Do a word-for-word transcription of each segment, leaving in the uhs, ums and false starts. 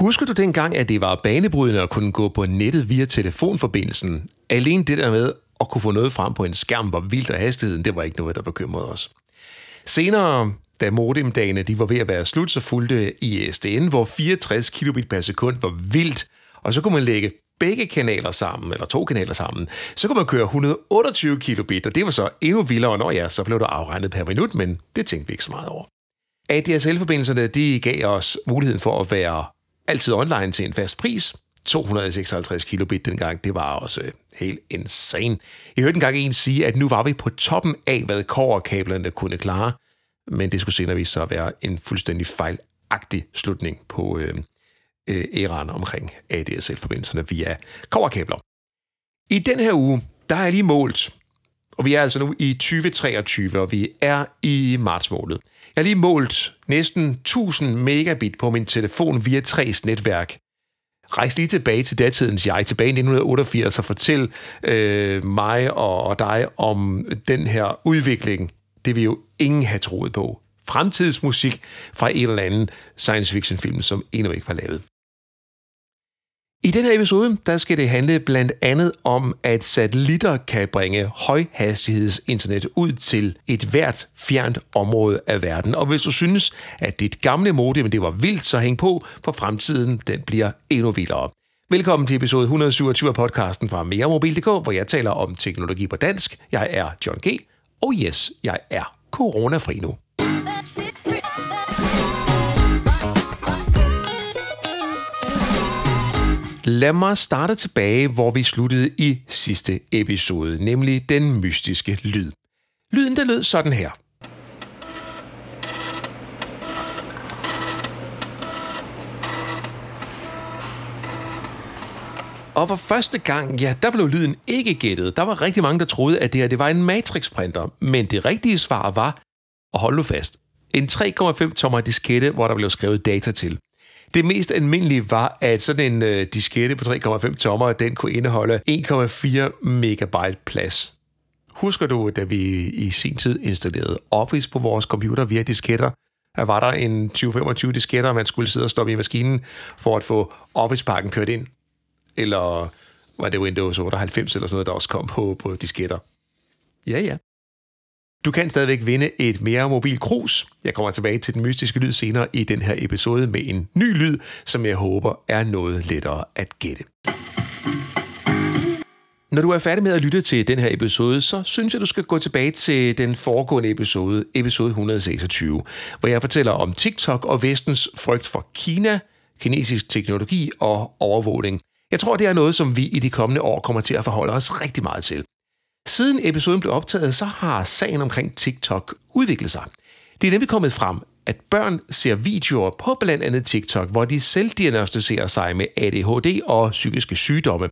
Husker du dengang, at det var banebrydende at kunne gå på nettet via telefonforbindelsen? Alene det der med at kunne få noget frem på en skærm var vildt, og hastigheden, det var ikke noget, der bekymrede os. Senere, da modemdagene de var ved at være slut, så fulgte I S D N, hvor fireogtres kilobit per sekund var vildt, og så kunne man lægge begge kanaler sammen, eller to kanaler sammen, så kunne man køre et hundrede og otteogtyve kilobit, og det var så endnu vildere, og når ja, så blev der afregnet per minut, men det tænkte vi ikke så meget over. A D S L-forbindelserne, de gav os muligheden for at være altid online til en fast pris. to hundrede og seksoghalvtreds kilobit dengang, det var også helt insane. Jeg hørte engang en sige, at nu var vi på toppen af, hvad kobberkablerne kunne klare, men det skulle senere vise sig at være en fuldstændig fejlagtig slutning på øh, æraen omkring A D S L-forbindelserne via kobberkabler. I den her uge, der har jeg lige målt, og vi er altså nu i tyve treogtyve, og vi er i marts måned. Jeg har lige målt næsten tusind megabit på min telefon via tre G's netværk. Rejs lige tilbage til datidens jeg, tilbage i nitten otteogfirs, og fortæl øh, mig og, og dig om den her udvikling. Det vil jo ingen have troet på. Fremtidsmusik fra en eller anden science fiction film, som endnu ikke var lavet. I den her episode, der skal det handle blandt andet om, at satellitter kan bringe højhastighedsinternet ud til et hvert fjernt område af verden. Og hvis du synes, at dit gamle modem det var vildt, så hæng på, for fremtiden den bliver endnu vildere. Velkommen til episode et hundrede og syvogtyve af podcasten fra MereMobil.dk, hvor jeg taler om teknologi på dansk. Jeg er John G. Og yes, jeg er coronafri nu. Lad mig starte tilbage, hvor vi sluttede i sidste episode, nemlig den mystiske lyd. Lyden der lød sådan her. Og for første gang, ja, der blev lyden ikke gættet. Der var rigtig mange, der troede, at det her det var en Matrix-printer. Men det rigtige svar var, og hold nu fast, en tre komma fem tommer diskette, hvor der blev skrevet data til. Det mest almindelige var, at sådan en øh, diskette på tre komma fem tommer, den kunne indeholde en komma fire megabyte plads. Husker du, da vi i sin tid installerede Office på vores computer via disketter? Der var der en tyve til femogtyve disketter, man skulle sidde og stoppe i maskinen for at få Office-pakken kørt ind. Eller var det Windows otteoghalvfems eller sådan noget, der også kom på, på disketter? Ja, ja. Du kan stadigvæk vinde et mere mobil krus. Jeg kommer tilbage til den mystiske lyd senere i den her episode med en ny lyd, som jeg håber er noget lettere at gætte. Når du er færdig med at lytte til den her episode, så synes jeg, du skal gå tilbage til den foregående episode, episode et hundrede og seksogtyve, hvor jeg fortæller om TikTok og Vestens frygt for Kina, kinesisk teknologi og overvågning. Jeg tror, det er noget, som vi i de kommende år kommer til at forholde os rigtig meget til. Siden episoden blev optaget, så har sagen omkring TikTok udviklet sig. Det er nemlig kommet frem, at børn ser videoer på blandt andet TikTok, hvor de selv diagnosticerer sig med A D H D og psykiske sygdomme.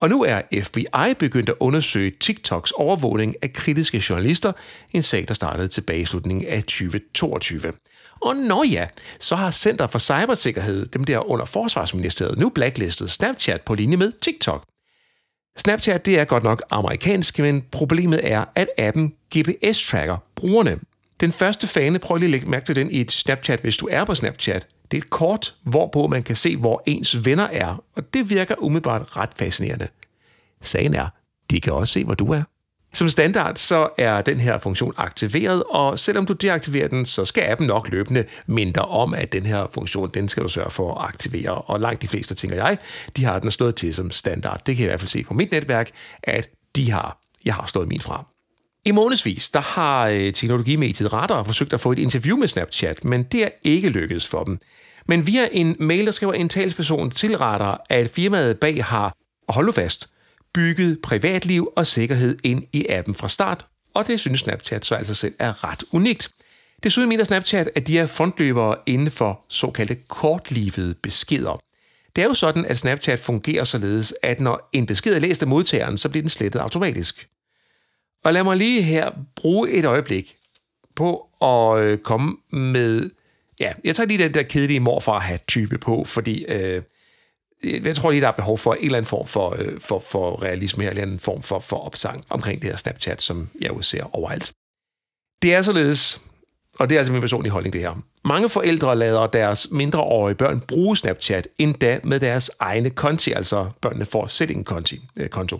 Og nu er F B I begyndt at undersøge TikToks overvågning af kritiske journalister, en sag, der startede tilbage i slutningen af tyve toogtyve. Og nå ja, så har Center for Cybersikkerhed, dem der under Forsvarsministeriet, nu blacklistet Snapchat på linje med TikTok. Snapchat, det er godt nok amerikansk, men problemet er, at appen G P S-tracker brugerne. Den første fane, prøv lige at lægge mærke til den i et Snapchat, hvis du er på Snapchat. Det er et kort, hvorpå man kan se, hvor ens venner er, og det virker umiddelbart ret fascinerende. Sagen er, de kan også se, hvor du er. Som standard, så er den her funktion aktiveret, og selvom du deaktiverer den, så skal appen nok løbende minde om, at den her funktion, den skal du sørge for at aktivere. Og langt de fleste, tænker jeg, de har den slået til som standard. Det kan jeg i hvert fald se på mit netværk, at de har. Jeg har slået min fra. I månedsvis, der har teknologimediet Radar forsøgt at få et interview med Snapchat, men det er ikke lykkedes for dem. Men via en mail, der skriver en talsperson til Radar, at firmaet bag har, og hold nu fast, bygget privatliv og sikkerhed ind i appen fra start, og det synes Snapchat så altså selv er ret unikt. Desuden mener Snapchat, at de er frontløbere inden for såkaldte kortlivede beskeder. Det er jo sådan, at Snapchat fungerer således, at når en besked er læst af modtageren, så bliver den slettet automatisk. Og lad mig lige her bruge et øjeblik på at komme med... Ja, jeg tager lige den der kedelige morfar-hat-type på, fordi... Øh, Jeg tror lige, der er behov for en eller anden form for, øh, for, for realisme, en eller anden form for, for opsang omkring det her Snapchat, som jeg jo ser overalt. Det er således, og det er altså min personlige holdning, det her. Mange forældre lader deres mindreårige børn bruge Snapchat endda med deres egne konti, altså børnene får selv en konti, øh, konto.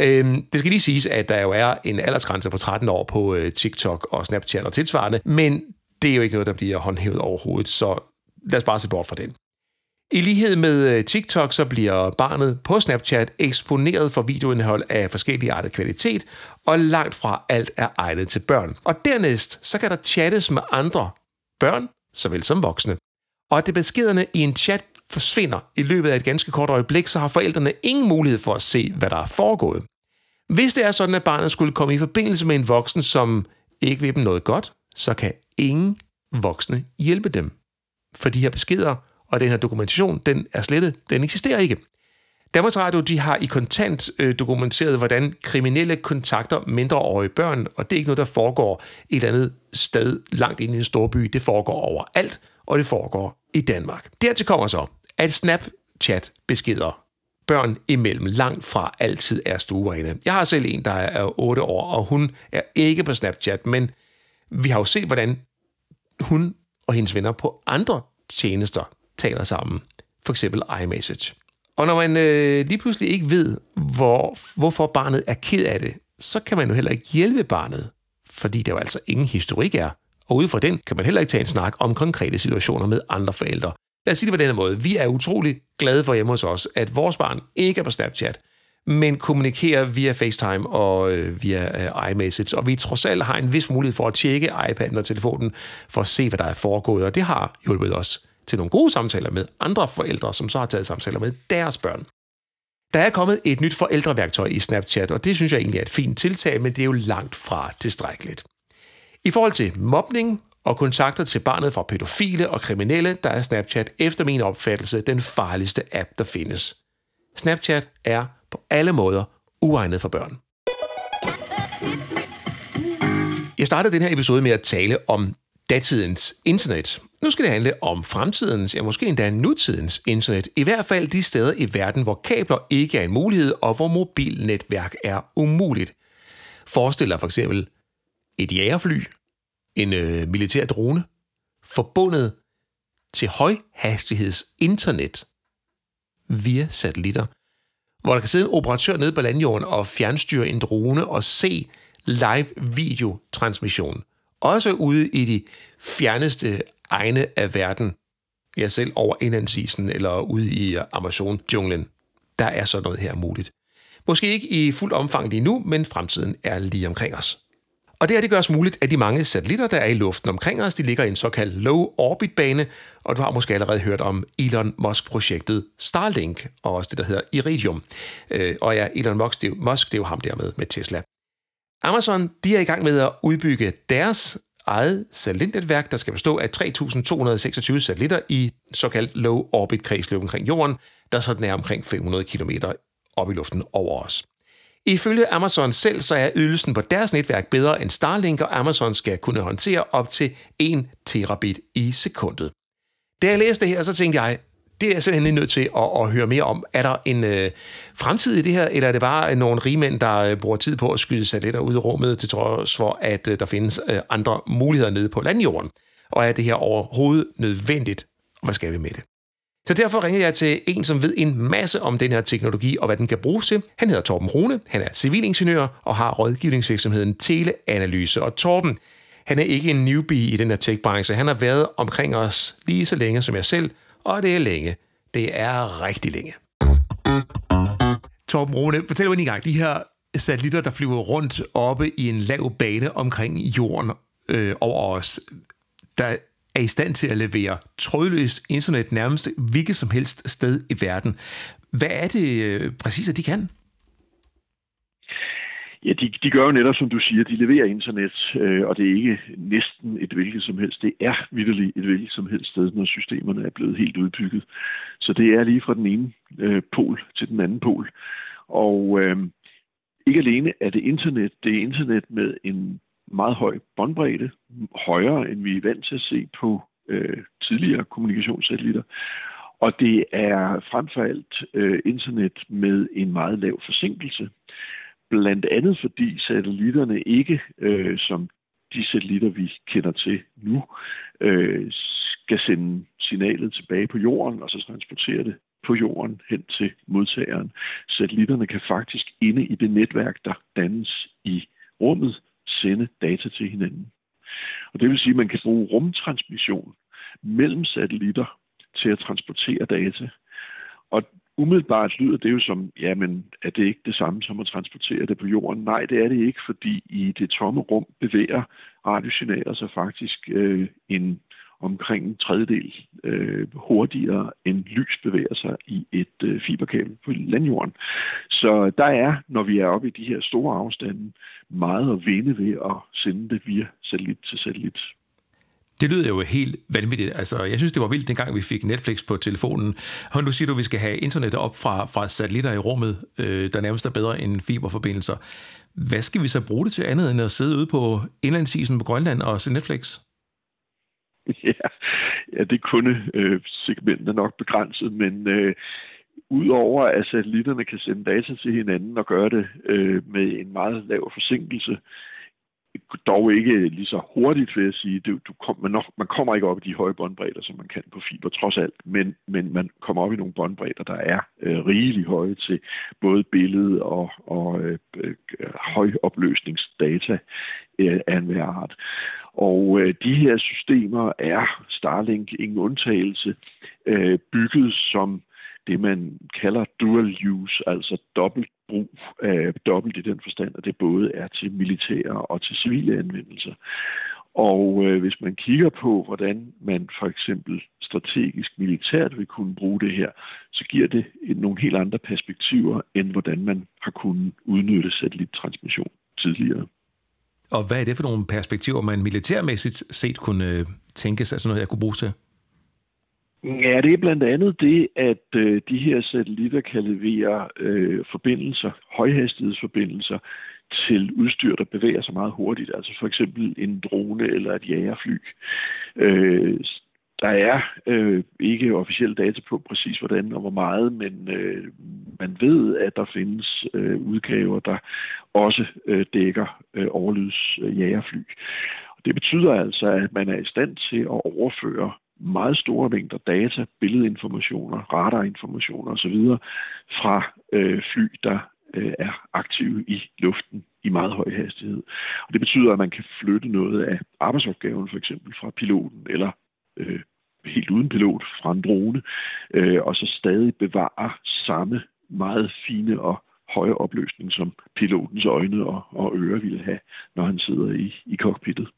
Øhm, det skal lige siges, at der jo er en aldersgrænse på tretten år på øh, TikTok og Snapchat og tilsvarende, men det er jo ikke noget, der bliver håndhævet overhovedet, så lad os bare se bort fra den. I lighed med TikTok, så bliver barnet på Snapchat eksponeret for videoindhold af forskellige arter kvalitet, og langt fra alt er egnet til børn. Og dernæst, så kan der chattes med andre børn, såvel som voksne. Og da beskederne i en chat forsvinder i løbet af et ganske kort øjeblik, så har forældrene ingen mulighed for at se, hvad der er foregået. Hvis det er sådan, at barnet skulle komme i forbindelse med en voksen, som ikke vil dem noget godt, så kan ingen voksne hjælpe dem. For de her beskeder og den her dokumentation, den er slettet, den eksisterer ikke. Danmarks Radio, de har i kontant øh, dokumenteret, hvordan kriminelle kontakter mindreårige børn, og det er ikke noget, der foregår et eller andet sted langt inde i en storby. Det foregår overalt, og det foregår i Danmark. Dertil kommer så, at Snapchat-beskeder børn imellem langt fra altid er stuerene. Jeg har selv en, der er otte år, og hun er ikke på Snapchat, men vi har jo set, hvordan hun og hendes venner på andre tjenester taler sammen. For eksempel iMessage. Og når man øh, lige pludselig ikke ved, hvor, hvorfor barnet er ked af det, så kan man jo heller ikke hjælpe barnet, fordi der jo altså ingen historik er. Og ud fra den kan man heller ikke tage en snak om konkrete situationer med andre forældre. Lad os sige det på denne måde. Vi er utrolig glade for hjemme hos os, at vores barn ikke er på Snapchat, men kommunikerer via FaceTime og øh, via øh, iMessage. Og vi trods alt har en vis mulighed for at tjekke iPad'en og telefonen for at se, hvad der er foregået. Og det har hjulpet os til nogle gode samtaler med andre forældre, som så har taget samtaler med deres børn. Der er kommet et nyt forældreværktøj i Snapchat, og det synes jeg egentlig er et fint tiltag, men det er jo langt fra tilstrækkeligt. I forhold til mobning og kontakter til barnet fra pædofile og kriminelle, der er Snapchat efter min opfattelse den farligste app, der findes. Snapchat er på alle måder uegnet for børn. Jeg startede den her episode med at tale om datidens internet. Nu skal det handle om fremtidens, ja måske endda nutidens internet. I hvert fald de steder i verden, hvor kabler ikke er en mulighed, og hvor mobilnetværk er umuligt. Forestil dig for eksempel et jagerfly, en øh, militær drone, forbundet til højhastigheds internet via satellitter, hvor der kan sidde en operatør nede på landjorden og fjernstyre en drone og se live videotransmission. Også ude i de fjerneste egne af verden. Ja, selv over indlandsisen eller ude i Amazon-junglen. Der er sådan noget her muligt. Måske ikke i fuld omfang lige nu, men fremtiden er lige omkring os. Og det her det gøres muligt, at de mange satellitter, der er i luften omkring os, de ligger i en såkaldt low-orbit-bane, og du har måske allerede hørt om Elon Musk-projektet Starlink, og også det, der hedder Iridium. Øh, og ja, Elon Musk, det er jo, Musk, det er jo ham der med, med Tesla. Amazon, de er i gang med at udbygge deres eget satellitnetværk, der skal bestå af tre tusind to hundrede og seksogtyve satellitter i såkaldt low-orbit-kredsløb omkring jorden, der sådan er omkring fem hundrede kilometer op i luften over os. Ifølge Amazon selv, så er ydelsen på deres netværk bedre end Starlink, og Amazon skal kunne håndtere op til en terabit i sekundet. Da jeg læste det her, så tænkte jeg, det er jeg simpelthen nødt til at, at høre mere om. Er der en øh, fremtid i det her, eller er det bare nogle rigmænd, der øh, bruger tid på at skyde satellitter ud i rummet, til trods for, at øh, der findes øh, andre muligheder nede på landjorden? Og er det her overhovedet nødvendigt? Hvad skal vi med det? Så derfor ringede jeg til en, som ved en masse om den her teknologi og hvad den kan bruges til. Han hedder Torben Rune, han er civilingeniør og har rådgivningsvirksomheden TeleAnalyse. Og Torben, han er ikke en newbie i den her tech-branche. Han har været omkring os lige så længe som jeg selv, og det er længe. Det er rigtig længe. Torben Rune, fortæl mig en gang. De her satellitter, der flyver rundt oppe i en lav bane omkring jorden øh, over os, der er i stand til at levere trådløst internet nærmest hvilket som helst sted i verden. Hvad er det øh, præcis, at de kan? Ja, de, de gør jo netop, som du siger, de leverer internet, øh, og det er ikke næsten et hvilket som helst. Det er vitterligt et hvilket som helst sted, når systemerne er blevet helt udbygget. Så det er lige fra den ene øh, pol til den anden pol. Og øh, ikke alene er det internet, det er internet med en meget høj båndbredde, højere end vi er vant til at se på øh, tidligere kommunikationssatellitter. Og det er frem for alt øh, internet med en meget lav forsinkelse. Blandt andet fordi satellitterne ikke, øh, som de satellitter, vi kender til nu, øh, skal sende signalet tilbage på jorden, og så transportere det på jorden hen til modtageren. Satellitterne kan faktisk inde i det netværk, der dannes i rummet, sende data til hinanden. Og det vil sige, at man kan bruge rumtransmission mellem satellitter til at transportere data. Og umiddelbart lyder det jo som, jamen, er det ikke det samme som at transportere det på jorden? Nej, det er det ikke, fordi i det tomme rum bevæger radiosignaler sig faktisk øh, en omkring en tredjedel øh, hurtigere, end lys bevæger sig i et øh, fiberkabel på landjorden. Så der er, når vi er oppe i de her store afstande, meget at vinde ved at sende det via satellit til satellit. Det lyder jo helt vanvittigt. Altså, jeg synes, det var vildt, dengang vi fik Netflix på telefonen. Og nu siger du, at vi skal have internettet op fra, fra satellitter i rummet, øh, der nærmest er bedre end fiberforbindelser. Hvad skal vi så bruge det til andet end at sidde ude på indlandsisen på Grønland og se Netflix? Ja, ja, det kunne øh, segmentet nok begrænset, men øh, udover at satellitterne kan sende data til hinanden og gøre det øh, med en meget lav forsinkelse, dog ikke lige så hurtigt, vil jeg sige. Det, du kom, man, nok, man kommer ikke op i de høje båndbredder, som man kan på fiber, trods alt, men, men man kommer op i nogle båndbredder, der er øh, rigelig høje til både billede og, og øh, øh, højopløsningsdata øh, af enhver art. Og øh, de her systemer er, Starlink ingen undtagelse, øh, bygget som det, man kalder dual use, altså dobbelt brug, øh, dobbelt i den forstand, at det både er til militære og til civile anvendelser. Og øh, hvis man kigger på, hvordan man for eksempel strategisk militært vil kunne bruge det her, så giver det nogle helt andre perspektiver, end hvordan man har kunnet udnytte satellittransmission tidligere. Og hvad er det for nogle perspektiver, man militærmæssigt set kunne tænkes, altså noget, jeg kunne bruge til? Ja, det er blandt andet det, at øh, de her satellitter kan levere øh, forbindelser, højhastighedsforbindelser, til udstyr, der bevæger sig meget hurtigt. Altså for eksempel en drone eller et jagerfly. Øh, der er øh, ikke officielle data på præcis hvordan og hvor meget, men øh, man ved, at der findes øh, udgaver, der også øh, dækker øh, overlyds øh, jagerfly. Og det betyder altså, at man er i stand til at overføre meget store mængder data, billedinformationer, radarinformationer osv. fra øh, fly, der øh, er aktive i luften i meget høj hastighed. Og det betyder, at man kan flytte noget af arbejdsopgaven for eksempel fra piloten eller øh, helt uden pilot fra en drone, øh, og så stadig bevare samme meget fine og høje opløsning, som pilotens øjne og, og ører ville have, når han sidder i, i cockpittet.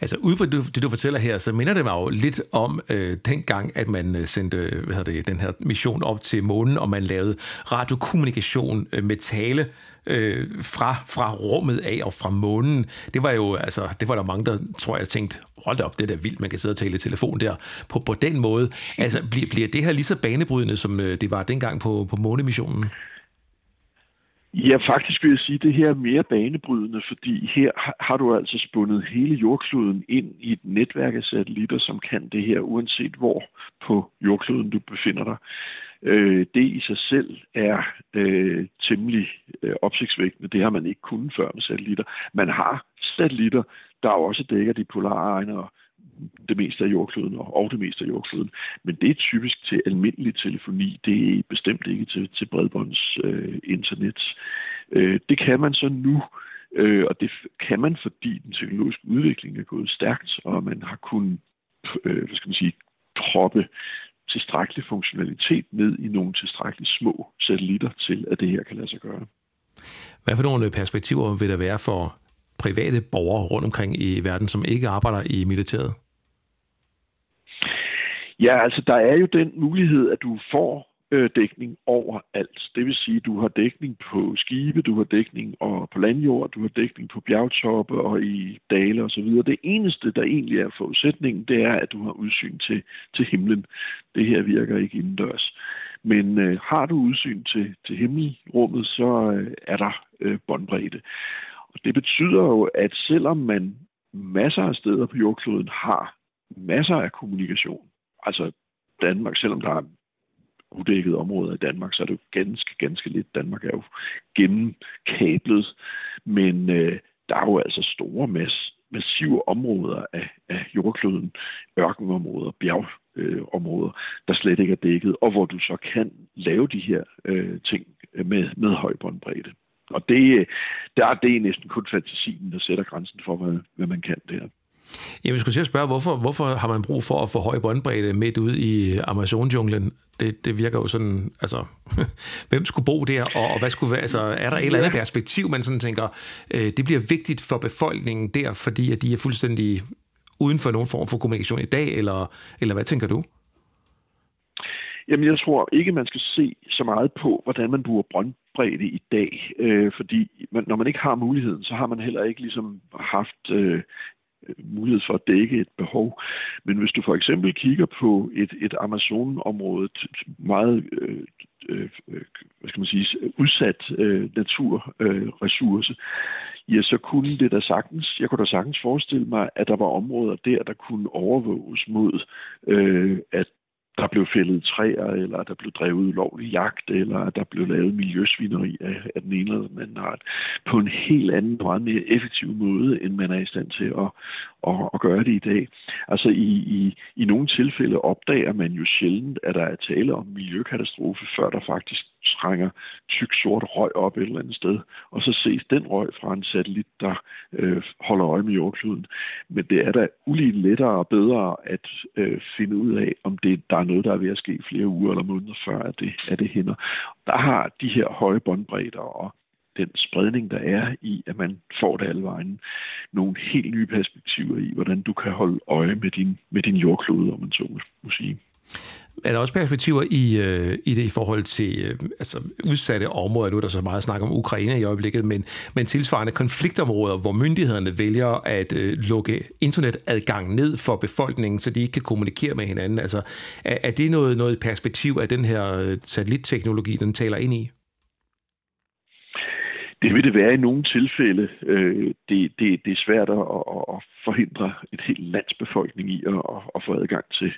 Altså ud fra det, du fortæller her, så minder det mig jo lidt om øh, dengang, at man sendte hvad hedder det, den her mission op til månen, og man lavede radiokommunikation med tale øh, fra, fra rummet af og fra månen. Det var jo, altså, det var der mange, der tror jeg tænkte, hold da op, det er da vildt, man kan sidde og tale i telefon der på, på den måde. Altså bliver, bliver det her lige så banebrydende, som det var dengang på, på månemissionen? Ja, faktisk vil jeg sige, at det her er mere banebrydende, fordi her har du altså spundet hele jordkloden ind i et netværk af satellitter, som kan det her, uanset hvor på jordkloden du befinder dig. Det i sig selv er øh, temmelig øh, opsigtsvækkende. Det har man ikke kunnet før med satellitter. Man har satellitter, der også dækker de polare egne og det meste af jordkloden og det meste af jordkloden. Men det er typisk til almindelig telefoni. Det er bestemt ikke til, til bredbånds øh, internet. Øh, det kan man så nu, øh, og det kan man, fordi den teknologiske udvikling er gået stærkt, og man har kunnet, øh, hvad skal man sige, proppe tilstrækkelig funktionalitet ned i nogle tilstrækkeligt små satellitter til, at det her kan lade sig gøre. Hvad for nogle perspektiver vil der være for private borgere rundt omkring i verden, som ikke arbejder i militæret? Ja, altså der er jo den mulighed, at du får øh, dækning overalt. Det vil sige, at du har dækning på skibe, du har dækning og på landjord, du har dækning på bjergtoppe og i dale osv. Det eneste, der egentlig er forudsætningen, det er, at du har udsyn til, til himlen. Det her virker ikke indendørs. Men øh, har du udsyn til, til himmelrummet, så øh, er der øh, båndbredde. Det betyder jo, at selvom man masser af steder på jordkloden har masser af kommunikation, altså Danmark, selvom der er udækkede områder i Danmark, så er det jo ganske, ganske lidt. Danmark er jo gennemkablet, men øh, der er jo altså store mas- massive områder af, af jordkloden, ørkenområder, bjergeområder, øh, der slet ikke er dækket, og hvor du så kan lave de her øh, ting med, med højbåndbredde. Og det, der er det næsten kun fantasien, der sætter grænsen for, hvad, hvad man kan der. Jeg skulle til at spørge, hvorfor, hvorfor har man brug for at få høj båndbredde midt ude i Amazon-junglen? Det, det virker jo sådan, altså, hvem skulle bo der, og, og hvad skulle, altså, er der et eller andet perspektiv, man sådan tænker, øh, det bliver vigtigt for befolkningen der, fordi at de er fuldstændig uden for nogen form for kommunikation i dag, eller, eller hvad tænker du? Jamen, jeg tror ikke, man skal se så meget på, hvordan man bruger båndbredde i dag, øh, fordi man, når man ikke har muligheden, så har man heller ikke ligesom haft... Øh, mulighed for at dække et behov. Men hvis du for eksempel kigger på et, et Amazon-område, meget øh, øh, hvad skal man sige, udsat øh, naturressource, øh, ja, så kunne det da sagtens, jeg kunne da sagtens forestille mig, at der var områder der, der kunne overvåges mod, øh, at der blev fældet træer, eller der blev drevet ulovlig jagt, eller der blev lavet miljøsvineri af, af den ene eller den anden art, på en helt anden, meget mere effektiv måde, end man er i stand til at, at, at gøre det i dag. Altså i, i, i nogle tilfælde opdager man jo sjældent, at der er tale om miljøkatastrofe, før der faktisk trænger tyk sort røg op et eller andet sted, og så ses den røg fra en satellit, der øh, holder øje med jordkloden. Men det er da ulige lettere og bedre at øh, finde ud af, om det, der er noget, der er ved at ske flere uger eller måneder før, at det, at det hænder. Der har de her høje båndbredder og den spredning, der er i, at man får det alle vejen, nogle helt nye perspektiver i, hvordan du kan holde øje med din, med din jordklode, om man så må sige. Er der også perspektiver i, øh, i det i forhold til øh, altså udsatte områder? Nu er der så meget snak om Ukraine i øjeblikket, men, men tilsvarende konfliktområder, hvor myndighederne vælger at øh, lukke internetadgang ned for befolkningen, så de ikke kan kommunikere med hinanden. Altså, er, er det noget, noget perspektiv, at den her satellitteknologi, den taler ind i? Det vil det være i nogle tilfælde. Det, det, det er svært at, at forhindre et helt lands befolkning i at, at få adgang til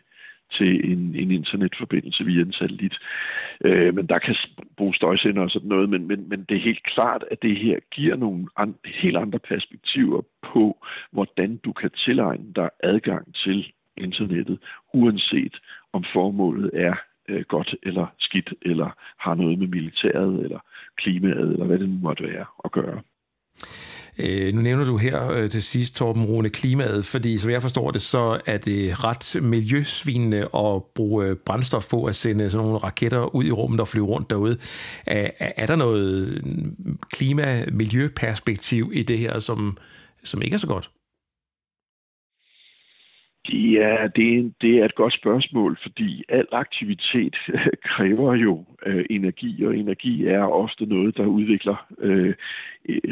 til en, en internetforbindelse via en satellit. Øh, men der kan bruges støjsender og sådan noget, men, men, men det er helt klart, at det her giver nogle an, helt andre perspektiver på, hvordan du kan tilegne dig adgang til internettet, uanset om formålet er øh, godt eller skidt, eller har noget med militæret, eller klimaet, eller hvad det nu måtte være at gøre. Øh, nu nævner du her øh, til sidst, Torben Rune, klimaet, fordi som jeg forstår det, så er det ret miljøsvinende at bruge brændstof på at sende sådan nogle raketter ud i rummet og flyve rundt derude. Er, er der noget klima-miljøperspektiv i det her, som, som ikke er så godt? Ja, det, det er et godt spørgsmål, fordi al aktivitet kræver jo øh, energi, og energi er ofte noget, der udvikler øh,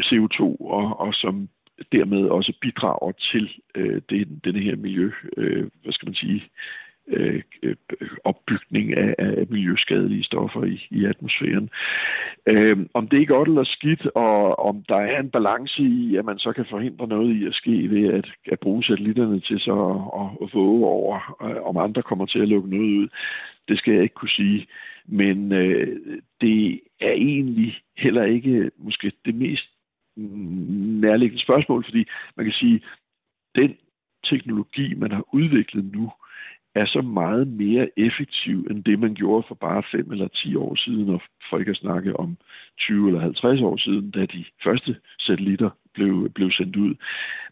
C O to, og, og som dermed også bidrager til øh, den, den her miljø, øh, hvad skal man sige, øh, opbygning af, af miljøskadelige stoffer i, i atmosfæren. Øh, om det er godt eller skidt, og om der er en balance i, at man så kan forhindre noget i at ske ved at, at bruge satellitterne til så at våge over, om andre kommer til at lukke noget ud, det skal jeg ikke kunne sige. Men øh, det er egentlig heller ikke måske det mest nærliggende spørgsmål, fordi man kan sige, den teknologi, man har udviklet nu, er så meget mere effektiv, end det man gjorde for bare fem eller ti år siden, og for ikke at snakke om tyve eller halvtreds år siden, da de første satellitter blev, blev sendt ud.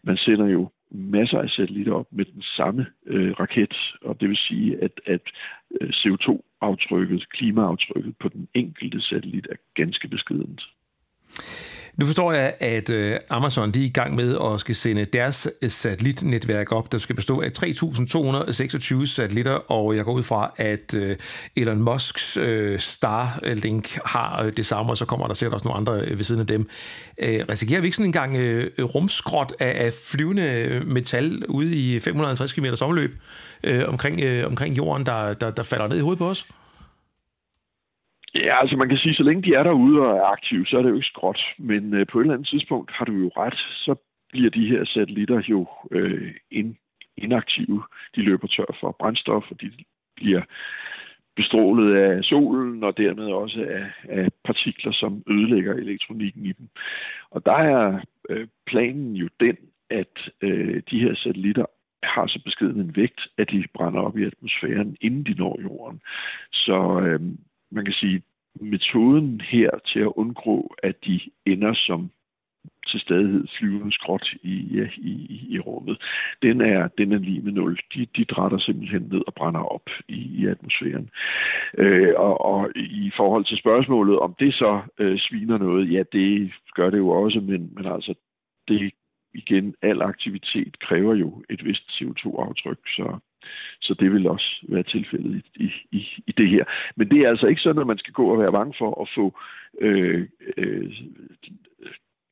Man sender jo masser af satellitter op med den samme øh, raket, og det vil sige, at, at C O to-aftrykket, klimaaftrykket på den enkelte satellit er ganske beskedent. Nu forstår jeg, at Amazon de er i gang med at skal sende deres satellitnetværk op, der skal bestå af tre tusind to hundrede og seksogtyve satellitter, og jeg går ud fra, at Elon Musks Starlink har det samme, og så kommer der selv også nogle andre ved siden af dem. Risikerer vi ikke sådan en gang rumskrot af flyvende metal ude i fem hundrede og halvtreds km omløb omkring, omkring jorden, der, der, der falder ned i hovedet på os? Ja, altså man kan sige, så længe de er derude og er aktive, så er det jo ikke skråt. Men øh, på et eller andet tidspunkt har du jo ret, så bliver de her satellitter jo øh, in, inaktive. De løber tør for brændstof, og de bliver bestrålet af solen og dermed også af, af partikler, som ødelægger elektronikken i dem. Og der er øh, planen jo den, at øh, de her satellitter har så beskeden en vægt, at de brænder op i atmosfæren, inden de når jorden. Så øh, man kan sige, metoden her til at undgå, at de ender som til stadighed flyvende skråt i, i, i rummet, den er, den er lige med nul. De, de drætter simpelthen ned og brænder op i, i atmosfæren. Øh, og, og i forhold til spørgsmålet, om det så øh, sviner noget, ja, det gør det jo også, men, men altså, det igen, al aktivitet kræver jo et vist C O to aftryk, så, så det vil også være tilfældet i, i, i det her. Men det er altså ikke sådan, at man skal gå og være bange for at få øh, øh,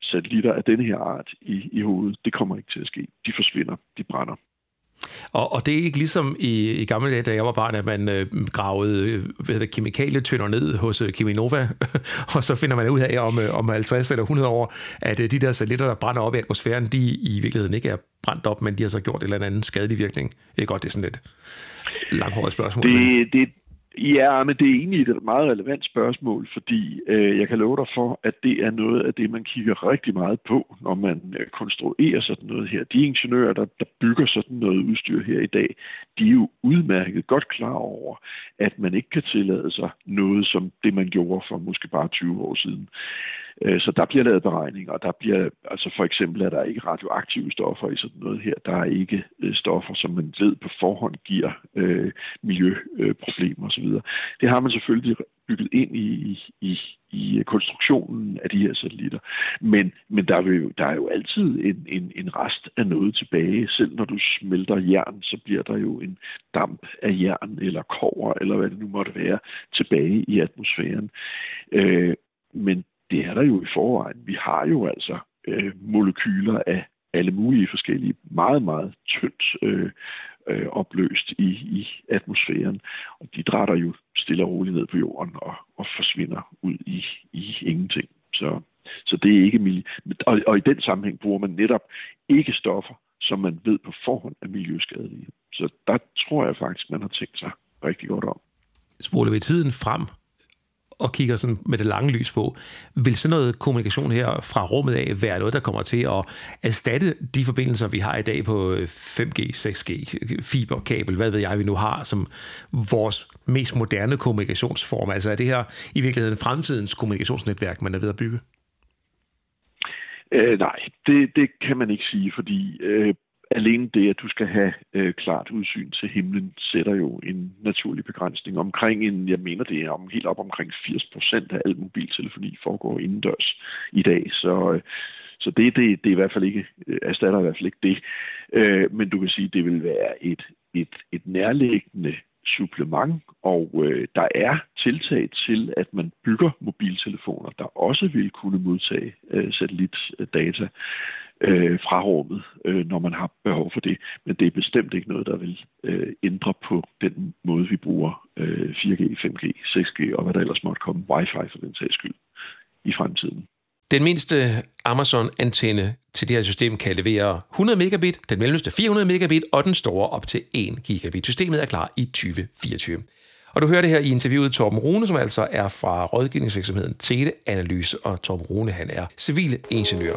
satellitter af denne her art i, i hovedet. Det kommer ikke til at ske. De forsvinder. De brænder. Og, og det er ikke ligesom i, i gamle dage, da jeg var barn, at man øh, gravede øh, kemikalietønder ned hos øh, Kemi Nova, og så finder man ud af om, øh, om halvtreds eller hundrede år, at øh, de der satellitter, der brænder op i atmosfæren, de i virkeligheden ikke er brændt op, men de har så gjort en eller anden skadelig virkning. Det er godt, det er sådan lidt langhåret spørgsmål. Det, det, ja, men det er egentlig et meget relevant spørgsmål, fordi øh, jeg kan love dig for, at det er noget af det, man kigger rigtig meget på, når man øh, konstruerer sådan noget her. De ingeniører, der, der bygger sådan noget udstyr her i dag, de er jo udmærket godt klar over, at man ikke kan tillade sig noget som det, man gjorde for måske bare tyve år siden. Så der bliver lavet beregninger, og der bliver, altså for eksempel er der ikke radioaktive stoffer i sådan noget her. Der er ikke stoffer, som man ved på forhånd giver øh, miljøproblemer osv. Det har man selvfølgelig bygget ind i, i, i konstruktionen af de her satellitter. Men, men der, er jo, der er jo altid en, en, en rest af noget tilbage. Selv når du smelter jern, så bliver der jo en damp af jern eller kobber, eller hvad det nu måtte være, tilbage i atmosfæren. Øh, men det er der jo i forvejen. Vi har jo altså øh, molekyler af alle mulige forskellige, meget, meget tyndt øh, øh, opløst i, i atmosfæren. Og de drætter jo stille og roligt ned på jorden og, og forsvinder ud i, i ingenting. Så, så det er ikke... Og, og i den sammenhæng bruger man netop ikke stoffer, som man ved på forhånd er miljøskadelige. Så der tror jeg faktisk, man har tænkt sig rigtig godt om. Spoler vi tiden frem og kigger sådan med det lange lys på, vil sådan noget kommunikation her fra rummet af være noget, der kommer til at erstatte de forbindelser, vi har i dag på fem G, seks G, fiberkabel, hvad ved jeg, vi nu har som vores mest moderne kommunikationsform? Altså er det her i virkeligheden fremtidens kommunikationsnetværk, man er ved at bygge? Øh, nej, det, det kan man ikke sige, fordi... Øh alene det, at du skal have øh, klart udsyn til himlen, sætter jo en naturlig begrænsning. Omkring en, jeg mener det er om, helt op omkring firs procent af al mobiltelefoni foregår indendørs i dag. Så, øh, så det, det, det er i hvert fald ikke, øh, erstatter i hvert fald ikke det. Øh, men du kan sige, at det vil være et, et, et nærliggende supplement, og øh, der er tiltag til, at man bygger mobiltelefoner, der også vil kunne modtage øh, satellitdata øh, fra rummet, øh, når man har behov for det. Men det er bestemt ikke noget, der vil øh, ændre på den måde, vi bruger øh, fire G, fem G, seks G og hvad der ellers måtte komme, Wi-Fi for den sags skyld, i fremtiden. Den mindste Amazon-antenne til det her system kan levere hundrede megabit, den mellemste fire hundrede megabit, og den store op til en gigabit. Systemet er klar i tyve fireogtyve. Og du hører det her i interviewet Torben Rune, som altså er fra rådgivningsvirksomheden TeleAnalyse, og Torben Rune, han er civilingeniør.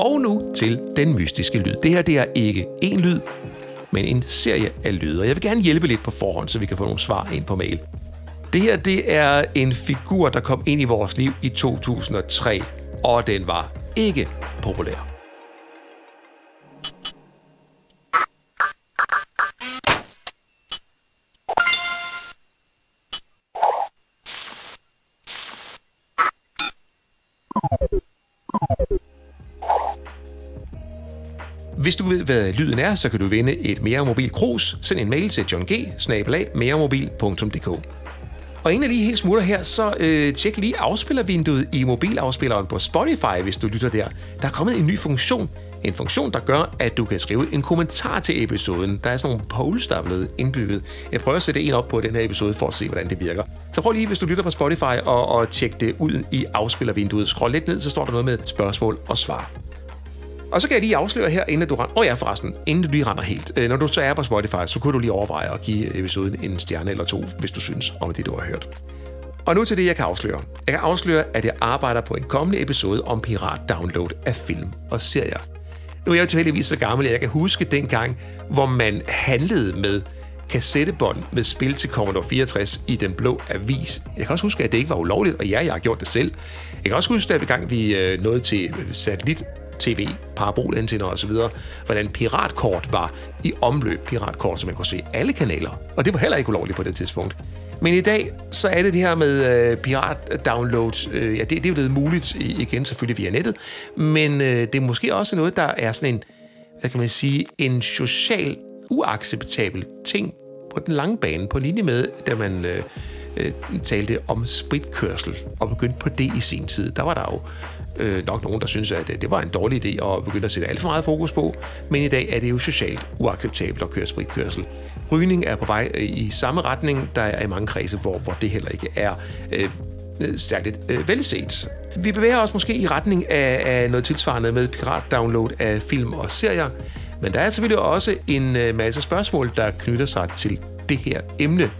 Og nu til den mystiske lyd. Det her, det er ikke én lyd, men en serie af lyde. Og jeg vil gerne hjælpe lidt på forhånd, så vi kan få nogle svar ind på mail. Det her, det er en figur, der kom ind i vores liv i to tusind og tre, og den var ikke populær. Hvis du ved, hvad lyden er, så kan du vinde et MereMobil krus. Send en mail til john g bindestreg meremobil punktum d k. Og inden jeg lige helt smutter her, så øh, tjek lige afspillervinduet i mobilafspilleren på Spotify, hvis du lytter der. Der er kommet en ny funktion. En funktion, der gør, at du kan skrive en kommentar til episoden. Der er sådan nogle polls, der er blevet indbygget. Jeg prøver at sætte en op på den her episode for at se, hvordan det virker. Så prøv lige, hvis du lytter på Spotify, og, og tjek det ud i afspillervinduet. Scroll lidt ned, så står der noget med spørgsmål og svar. Og så kan jeg lige afsløre her, inden du render... Åh oh ja, forresten, inden du lige render helt. Når du så er på Spotify, så kunne du lige overveje at give episoden en stjerne eller to, hvis du synes om det, du har hørt. Og nu til det, jeg kan afsløre. Jeg kan afsløre, at jeg arbejder på en kommende episode om pirat-download af film og serier. Nu er jeg jo tilfældigvis så gammel, at jeg kan huske dengang, hvor man handlede med kassettebånd med spil til Commodore fireogtres i Den Blå Avis. Jeg kan også huske, at det ikke var ulovligt, og ja, jeg har gjort det selv. Jeg kan også huske, at vi gang vi nåede til satellit-tv, parabolantender osv., hvordan piratkort var i omløb. Piratkort, som man kunne se alle kanaler. Og det var heller ikke ulovligt på det tidspunkt. Men i dag, så er det det her med øh, pirat-downloads. Øh, ja, det, det er blevet muligt igen, selvfølgelig via nettet. Men øh, det er måske også noget, der er sådan en, hvad kan man sige, en social uacceptabel ting på den lange bane, på linje med, da man øh, øh, talte om spritkørsel og begyndte på det i sin tid. Der var der jo øh, nok nogen, der syntes, at det var en dårlig idé at begynde at sætte alt for meget fokus på, men i dag er det jo socialt uacceptabelt at køre spritkørsel. Rygning er på vej i samme retning. Der er i mange kredse, hvor, hvor det heller ikke er øh, særligt øh, velset. Vi bevæger os måske i retning af, af noget tilsvarende med pirat-download af film og serier, men der er selvfølgelig også en masse spørgsmål, der knytter sig til det her emne.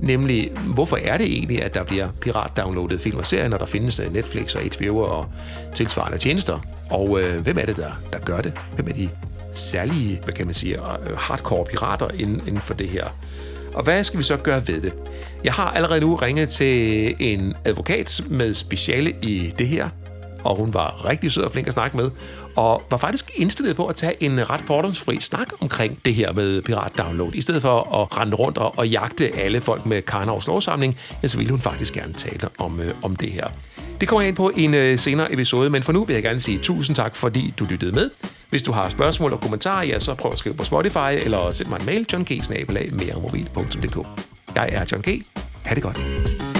Nemlig, hvorfor er det egentlig, at der bliver pirat-downloadet film og serier, når der findes Netflix og H B O og tilsvarende tjenester? Og øh, hvem er det, der, der gør det? Hvem er de særlige, hvad kan man sige, hardcore pirater inden, inden for det her? Og hvad skal vi så gøre ved det? Jeg har allerede nu ringet til en advokat med speciale i det her, og hun var rigtig sød og flink at snakke med, og var faktisk indstillet på at tage en ret fordomsfri snak omkring det her med pirat-download. I stedet for at rende rundt og, og jagte alle folk med Karnovs lovsamling, ja, så ville hun faktisk gerne tale om, øh, om det her. Det kommer jeg ind på i en øh, senere episode, men for nu vil jeg gerne sige tusind tak, fordi du lyttede med. Hvis du har spørgsmål og kommentarer, ja, så prøv at skrive på Spotify, eller send mig en mail, john g bindestreg meremobil punktum d k. Jeg er John G. Ha' det godt.